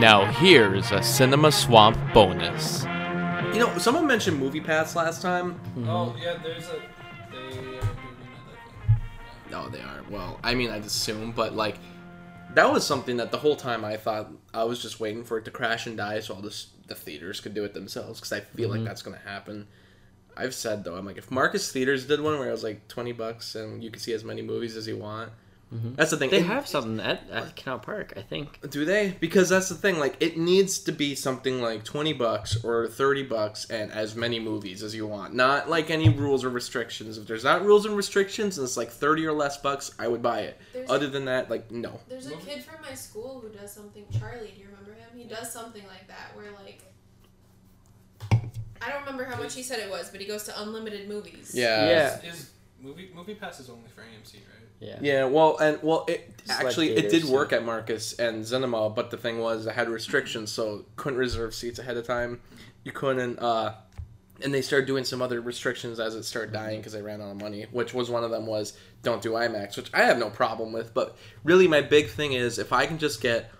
Now here's a Cinema Swamp bonus. You know, someone mentioned MoviePass last time. Mm-hmm. Oh, yeah, there's a... They are doing another thing. No, they aren't. Well, I mean, I'd assume, but, like, that was something that the whole time I thought I was just waiting for it to crash and die so all the theaters could do it themselves, because I feel like that's going to happen. I've said, though, I'm like, if Marcus Theaters did one where it was, like, $20 and you could see as many movies as you want... Mm-hmm. That's the thing. They have something at Canal Park, I think. Do they? Because that's the thing. Like, it needs to be something like $20 or $30 and as many movies as you want. Not like any rules or restrictions. If there's not rules and restrictions and it's like $30 or less, I would buy it. Other than that, like, no. There's a kid from my school who does something. Charlie, do you remember him? He does something like that where, like, I don't remember how much he said it was, but he goes to unlimited movies. Yeah. Yeah. MoviePass is only for AMC, right? Yeah. Yeah. Well, it actually it did work at Marcus and Cinema, but the thing was, it had restrictions, so couldn't reserve seats ahead of time. You couldn't, and they started doing some other restrictions as it started dying because they ran out of money. Which was one of them was don't do IMAX, which I have no problem with. But really, my big thing is if I can just get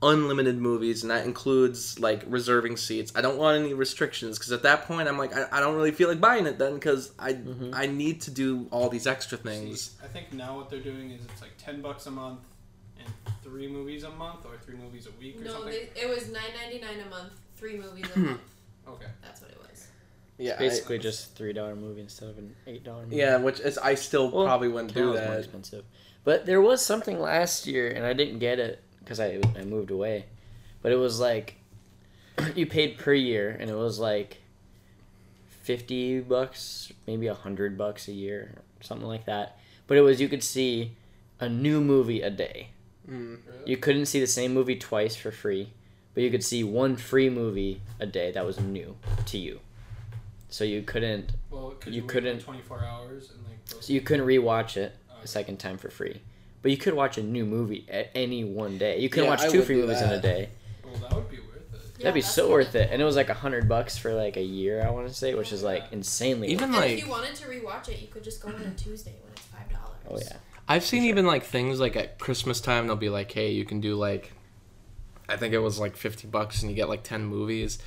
unlimited movies, and that includes like reserving seats. I don't want any restrictions because at that point I'm like I don't really feel like buying it then because I need to do all these extra things. See, I think now what they're doing is it's like $10 a month and 3 movies a month or 3 movies a week or something. No, it was $9.99 a month, 3 movies a month. Okay, that's what it was. Yeah, it's basically just $3 movie instead of an $8 movie. Yeah, which is I still probably wouldn't do that. More expensive. But there was something last year and I didn't get it. Because I moved away. But it was like, you paid per year, and it was like $50, maybe $100 a year, something like that. But it was, you could see a new movie a day. Mm. You couldn't see the same movie twice for free, but you could see one free movie a day that was new to you. So you couldn't... Well, you couldn't... 24 hours and like... So you couldn't rewatch it a second time for free. But you could watch a new movie at any one day. You could watch 2 free movies in a day. Well, that would be worth it. Yeah, that'd be so worth it. And it was like $100 for like a year, I want to say, which is like insanely worth it. Like, if you wanted to rewatch it, you could just go on a Tuesday when it's $5. Oh, yeah. I've seen even like things like at Christmas time, they'll be like, hey, you can do like, I think it was like $50 and you get like 10 movies.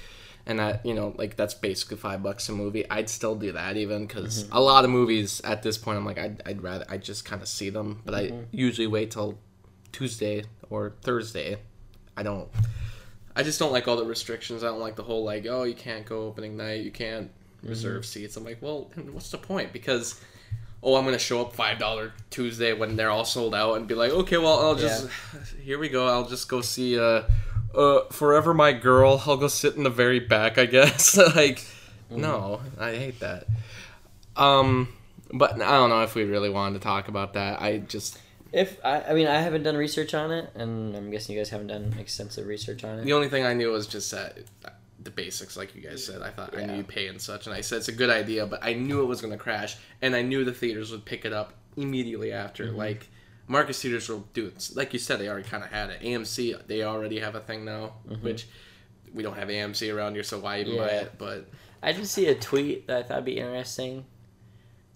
And that, you know, like that's basically $5 a movie. I'd still do that even because a lot of movies at this point, I'm like, I'd rather, I just kind of see them. But I usually wait till Tuesday or Thursday. I just don't like all the restrictions. I don't like the whole like, oh, you can't go opening night. You can't reserve seats. I'm like, well, what's the point? Because, oh, I'm going to show up $5 Tuesday when they're all sold out and be like, okay, well, I'll just, here we go. I'll just go see, Forever My Girl, I'll go sit in the very back, I guess. Like, no, I hate that. But I don't know if we really wanted to talk about that. I mean, I haven't done research on it, and I'm guessing you guys haven't done extensive research on it. The only thing I knew was just that the basics, like you guys said. I thought I knew you pay and such, and I said it's a good idea, but I knew it was going to crash, and I knew the theaters would pick it up immediately after, like... Marcus Theaters will do it. Like you said, they already kind of had it. AMC, they already have a thing now, which we don't have AMC around here, so why even buy it? But I did see a tweet that I thought would be interesting.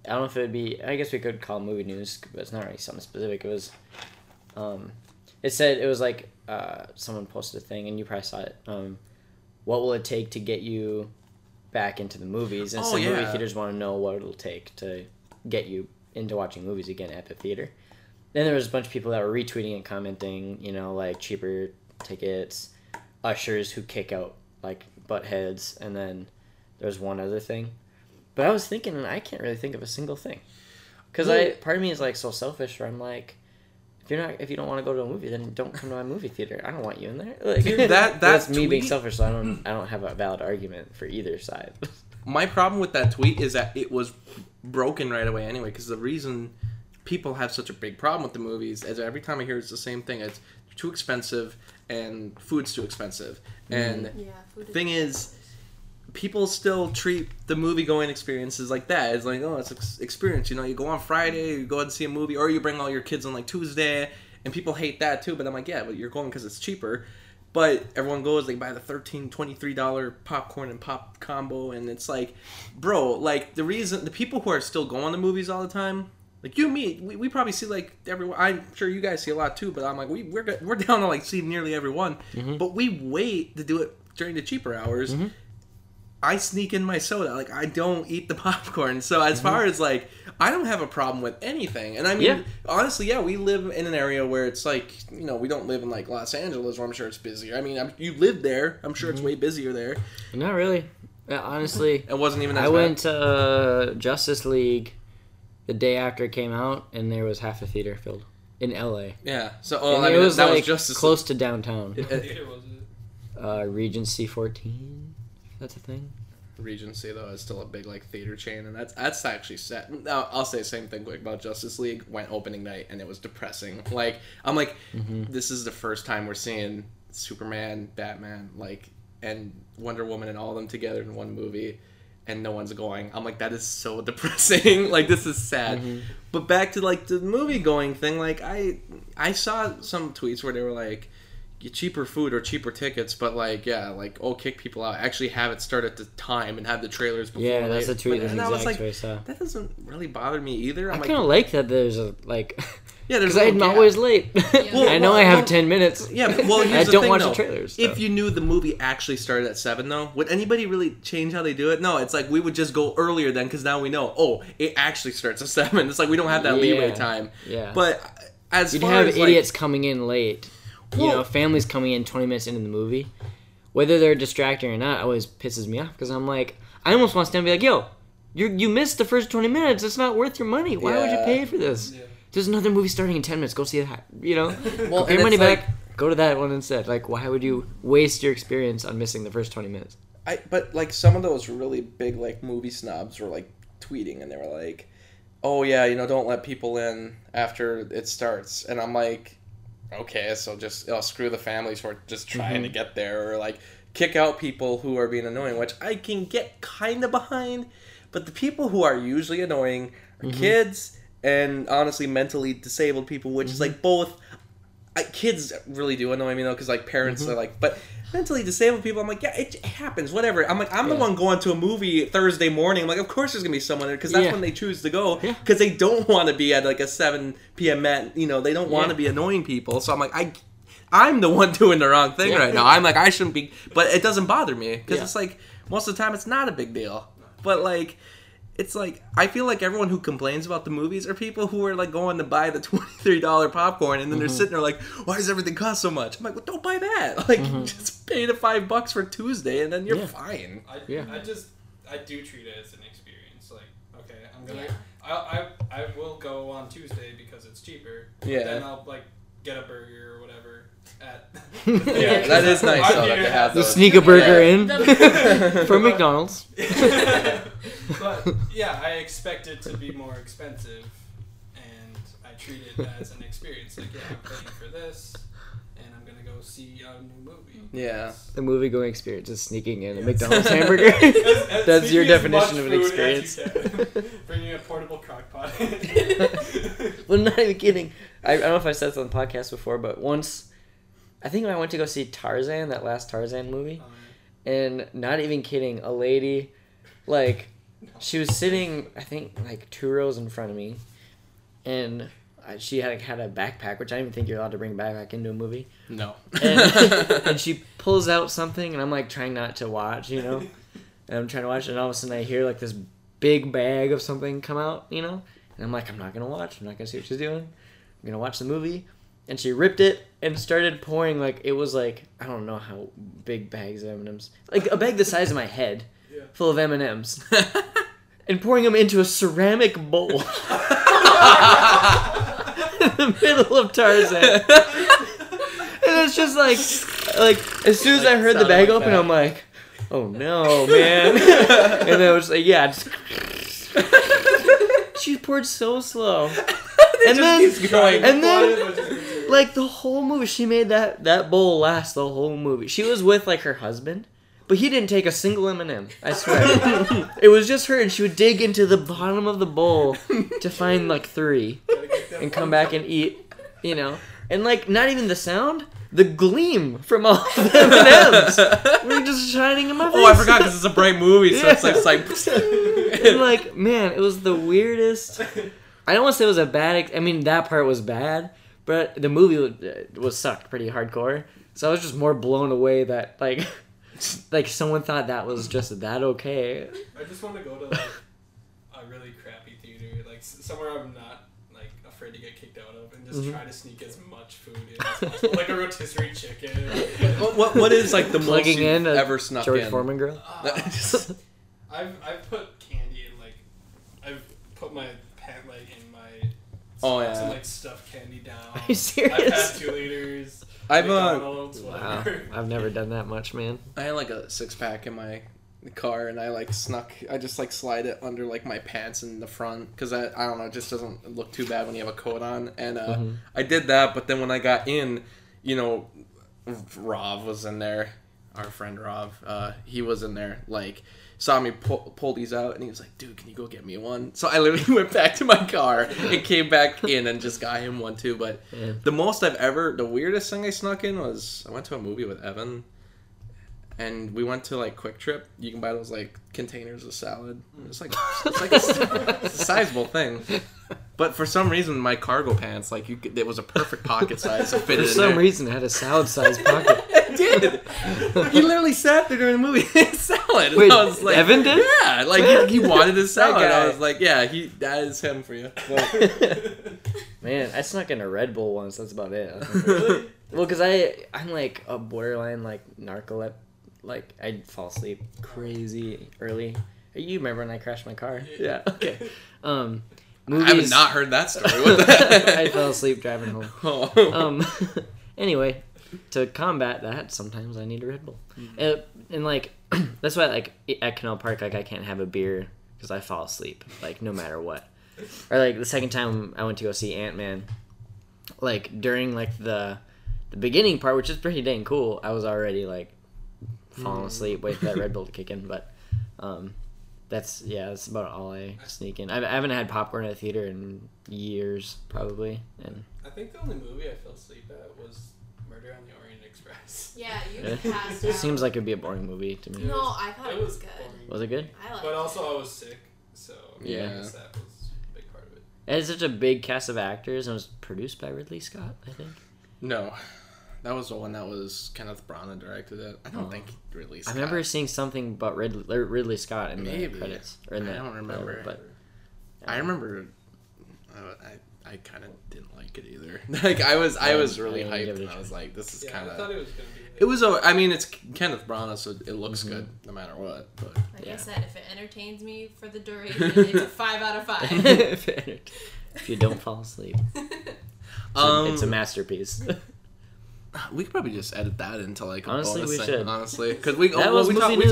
I don't know if it would be... I guess we could call it movie news, but it's not really something specific. It was... it said... It was like... someone posted a thing, and you probably saw it. What will it take to get you back into the movies? And some movie theaters want to know what it'll take to get you into watching movies again at the theater. Then there was a bunch of people that were retweeting and commenting, you know, like cheaper tickets, ushers who kick out like butt heads, and then there's one other thing. But I was thinking, and I can't really think of a single thing, because part of me is like so selfish, where I'm like, if you don't want to go to a movie, then don't come to my movie theater. I don't want you in there. Like, that's me being selfish. So I don't have a valid argument for either side. My problem with that tweet is that it was broken right away anyway, because the reason. People have such a big problem with the movies as every time I hear it's the same thing. It's too expensive and food's too expensive. And the thing is, people still treat the movie-going experiences like that. It's like, oh, it's an experience. You know, you go on Friday, you go and see a movie, or you bring all your kids on, like, Tuesday. And people hate that, too. But I'm like, yeah, but you're going because it's cheaper. But everyone goes, they buy the $13, $23 popcorn and pop combo. And it's like, bro, like, the people who are still going to movies all the time... Like you and me, we probably see like everyone. I'm sure you guys see a lot too, but I'm like we're down to like see nearly everyone. Mm-hmm. But we wait to do it during the cheaper hours. Mm-hmm. I sneak in my soda. Like I don't eat the popcorn. So as mm-hmm. far as like, I don't have a problem with anything. And I mean, yeah. honestly, yeah, we live in an area where it's like, you know, we don't live in like Los Angeles where I'm sure it's busier. I mean, you live there. I'm sure mm-hmm. it's way busier there. Not really. Honestly, it wasn't even. I went to Justice League. The day after it came out, and there was half a theater filled in LA. Yeah, so I mean, it was like was close to downtown. What theater was it? Regency 14. That's a thing. Regency though is still a big like theater chain, and that's actually set. Now, I'll say the same thing quick about Justice League. Went opening night, and it was depressing. Like I'm like, mm-hmm. this is the first time we're seeing Superman, Batman, like, and Wonder Woman, and all of them together in one movie. And no one's going. I'm like, that is so depressing. Like, this is sad. Mm-hmm. But back to, like, the movie-going thing, like, I saw some tweets where they were like, cheaper food or cheaper tickets, but, like, yeah, like, oh, kick people out. Actually have it start at the time and have the trailers before. Yeah, that's a tweet. And I was like, that doesn't really bother me either. I kind of like that there's a, like... Yeah, because I'm always late. Yeah. Well, I know I have 10 minutes. Yeah, but, well, here's I don't the thing, watch though. The trailers. So. If you knew the movie actually started at 7, though, would anybody really change how they do it? No, it's like we would just go earlier then, because now we know. Oh, it actually starts at 7. It's like we don't have that leeway time. Yeah, but as you'd far have as, idiots like, coming in late, well, you know, families coming in 20 minutes into the movie, whether they're distracting or not, always pisses me off because I'm like, I almost want to stand and be like, yo, you missed the first 20 minutes. It's not worth your money. Why would you pay for this? Yeah. There's another movie starting in 10 minutes. Go see that. You know? Well, pay your money back. Like, go to that one instead. Like, why would you waste your experience on missing the first 20 minutes? But, like, some of those really big, like, movie snobs were, like, tweeting, and they were like, oh, yeah, you know, don't let people in after it starts. And I'm like, okay, so just screw the families who are just trying mm-hmm. to get there, or, like, kick out people who are being annoying, which I can get kind of behind. But the people who are usually annoying are mm-hmm. kids... and honestly, mentally disabled people, which mm-hmm. is like both. Kids really do annoy me though, because like parents mm-hmm. are like, but mentally disabled people, I'm like, yeah, it happens, whatever. I'm like, I'm the one going to a movie Thursday morning. I'm like, of course there's gonna be someone there because that's when they choose to go because they don't want to be at like a 7 p.m. mat. You know, they don't want to be annoying people. So I'm like, I'm the one doing the wrong thing right now. I'm like, I shouldn't be, but it doesn't bother me because it's like most of the time it's not a big deal, but like. It's like, I feel like everyone who complains about the movies are people who are like going to buy the $23 popcorn and then they're sitting there like, why does everything cost so much? I'm like, well, don't buy that. Like, just pay the $5 for Tuesday and then you're fine. I do treat it as an experience. Like, okay, I'm going to, I will go on Tuesday because it's cheaper. Yeah. Then I'll like get a burger or whatever. That is nice. To have those. Sneak a burger in from McDonald's. But yeah, I expect it to be more expensive, and I treat it as an experience. Like, yeah, I'm paying for this, and I'm gonna go see a new movie. Yeah, the movie-going experience is sneaking in a McDonald's hamburger. That's your definition of an experience. Bringing a portable crock pot. Well, not even kidding. I don't know if I said this on the podcast before, but once. I think when I went to go see Tarzan, that last Tarzan movie, and not even kidding, a lady, like, she was sitting, I think, like, 2 rows in front of me, and she had a backpack, which I don't even think you're allowed to bring a backpack into a movie. No. And she pulls out something, and I'm, like, trying not to watch, you know? And I'm trying to watch, and all of a sudden I hear, like, this big bag of something come out, you know? And I'm like, I'm not going to watch. I'm not going to see what she's doing. I'm going to watch the movie. And she ripped it and started pouring, like, it was, like, I don't know how big bags of M&Ms. Like, a bag the size of my head full of M&Ms. And pouring them into a ceramic bowl. In the middle of Tarzan. And it's just, like as soon as I heard the bag open, I'm like, oh, no, man. And I was like, she poured so slow. And then, going. And then... Like, the whole movie, she made that bowl last the whole movie. She was with, like, her husband, but he didn't take a single M&M, I swear. It was just her, and she would dig into the bottom of the bowl to find, like, 3 and come back and eat, you know. And, like, not even the sound, the gleam from all the M&Ms. We're just shining in my face. Oh, I forgot, because it's a bright movie, so it's like... And, like, man, it was the weirdest... I don't want to say it was a bad... I mean, that part was bad, but the movie was sucked pretty hardcore. So I was just more blown away that, like... like, someone thought that was just that okay. I just want to go to, like, a really crappy theater. Like, somewhere I'm not, like, afraid to get kicked out of. And just try to sneak as much food in as possible. Like a rotisserie chicken. What is, like, the most you've ever snuck George in? George Foreman girl? I've put candy in, like... I've put my pant leg in my... Oh, yeah. And, like, stuffed candy down. Are you serious? I've had 2 liters... Wow, I've never done that much, man. I had like a 6-pack in my car, and I like snuck. I just like slide it under like my pants in the front because I don't know, it just doesn't look too bad when you have a coat on. And I did that, but then when I got in, you know, Rob was in there. Our friend Rob, he was in there, like, saw me pull these out, and he was like, dude, can you go get me one? So I literally went back to my car and came back in and just got him one, too. But the weirdest thing I snuck in was I went to a movie with Evan, and we went to, like, Quick Trip. You can buy those, like, containers of salad. It's a sizable thing. But for some reason, my cargo pants, like, it was a perfect pocket size to fit in there. For some reason, it had a salad-sized pocket. It did. He literally sat there during the movie and ate salad. Wait, I was like, Evan did? Yeah, like, he wanted his salad. I was like, yeah, that is him for you. Man, I snuck in a Red Bull once. That's about it. Really? Well, because I'm, like, a borderline, like, narcoleptic. Like, I'd fall asleep crazy early. You remember when I crashed my car? Yeah. Okay. Movies. I have not heard that story. What the heck? I fell asleep driving home. Oh. Anyway, to combat that, sometimes I need a Red Bull. Mm-hmm. And like, that's why, like, at Canal Park, like, I can't have a beer because I fall asleep, like, no matter what. Or, like, the second time I went to go see Ant-Man, like, during, like, the beginning part, which is pretty dang cool, I was already, like, falling asleep, wait for that Red Bull to kick in, but that's about all I sneak in. I haven't had popcorn at a theater in years, probably. And I think the only movie I fell asleep at was Murder on the Orient Express. Yeah, you passed out. It seems like it'd be a boring movie to me. No, I thought it was good. Boring. Was it good? I liked it. But also I was sick, so yeah, I guess that was a big part of it. It had such a big cast of actors, and it was produced by Ridley Scott, I think. No. That was the one that was Kenneth Branagh directed it. I don't think Ridley Scott. I remember seeing something about Ridley Scott in the credits. Or in I don't remember. But I remember I kind of didn't like it either. Like, I was really hyped, and I was like, this is kind of... I thought it was going to be good. It was... I mean, it's Kenneth Branagh, so it looks good no matter what. But Like I said, if it entertains me for the duration, it's a 5 out of 5. If you don't fall asleep. It's a masterpiece. We could probably just edit that into, like, a bonus thing. Honestly, we should. Because we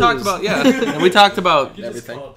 talked about everything.